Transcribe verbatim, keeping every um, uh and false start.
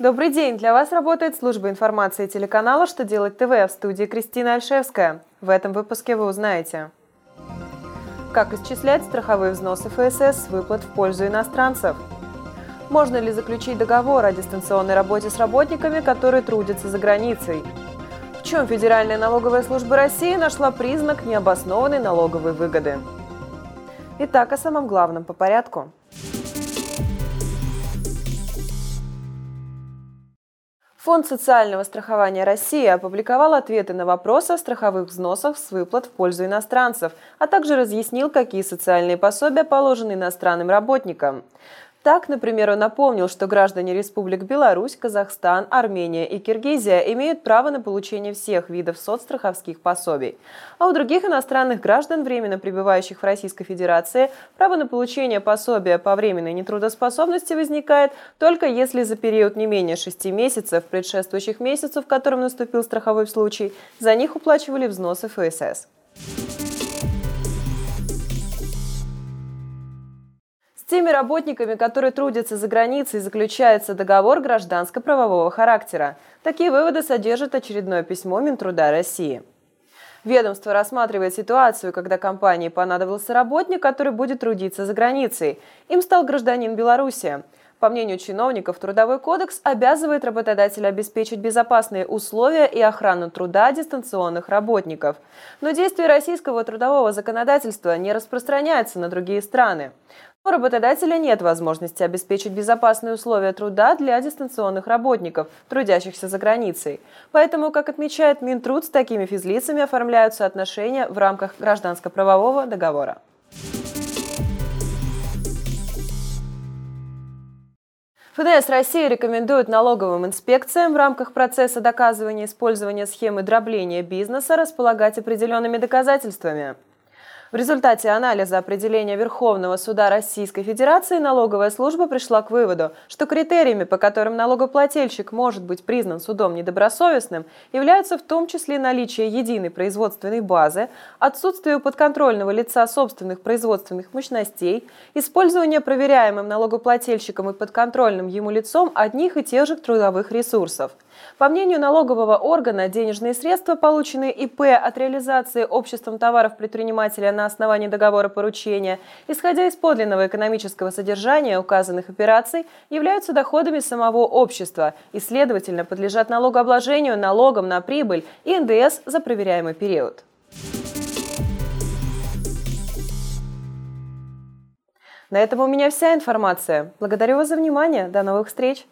Добрый день! Для вас работает служба информации телеканала «Что делать ТВ», в студии Кристина Альшевская. В этом выпуске вы узнаете: как исчислять страховые взносы ФСС с выплат в пользу иностранцев? Можно ли заключить договор о дистанционной работе с работниками, которые трудятся за границей? В чем Федеральная налоговая служба России нашла признак необоснованной налоговой выгоды? Итак, о самом главном по порядку. Фонд социального страхования России опубликовал ответы на вопросы о страховых взносах с выплат в пользу иностранцев, а также разъяснил, какие социальные пособия положены иностранным работникам. Так, например, он напомнил, что граждане Республик Беларусь, Казахстан, Армения и Киргизия имеют право на получение всех видов соцстраховских пособий, а у других иностранных граждан, временно пребывающих в Российской Федерации, право на получение пособия по временной нетрудоспособности возникает только если за период не менее шести месяцев, предшествующих месяцу, в котором наступил страховой случай, за них уплачивали взносы ФСС. С теми работниками, которые трудятся за границей, заключается договор гражданско-правового характера. Такие выводы содержит очередное письмо Минтруда России. Ведомство рассматривает ситуацию, когда компании понадобился работник, который будет трудиться за границей. Им стал гражданин Беларуси. По мнению чиновников, Трудовой кодекс обязывает работодателя обеспечить безопасные условия и охрану труда дистанционных работников. Но действие российского трудового законодательства не распространяется на другие страны. У работодателя нет возможности обеспечить безопасные условия труда для дистанционных работников, трудящихся за границей. Поэтому, как отмечает Минтруд, с такими физлицами оформляются отношения в рамках гражданско-правового договора. ФНС России рекомендует налоговым инспекциям в рамках процесса доказывания использования схемы дробления бизнеса располагать определенными доказательствами. В результате анализа определения Верховного суда Российской Федерации налоговая служба пришла к выводу, что критериями, по которым налогоплательщик может быть признан судом недобросовестным, являются в том числе наличие единой производственной базы, отсутствие у подконтрольного лица собственных производственных мощностей, использование проверяемым налогоплательщиком и подконтрольным ему лицом одних и тех же трудовых ресурсов. По мнению налогового органа, денежные средства, полученные ИП от реализации обществом товаров предпринимателя на основании договора поручения, исходя из подлинного экономического содержания указанных операций, являются доходами самого общества и, следовательно, подлежат налогообложению налогом на прибыль и эн дэ эс за проверяемый период. На этом у меня вся информация. Благодарю вас за внимание. До новых встреч!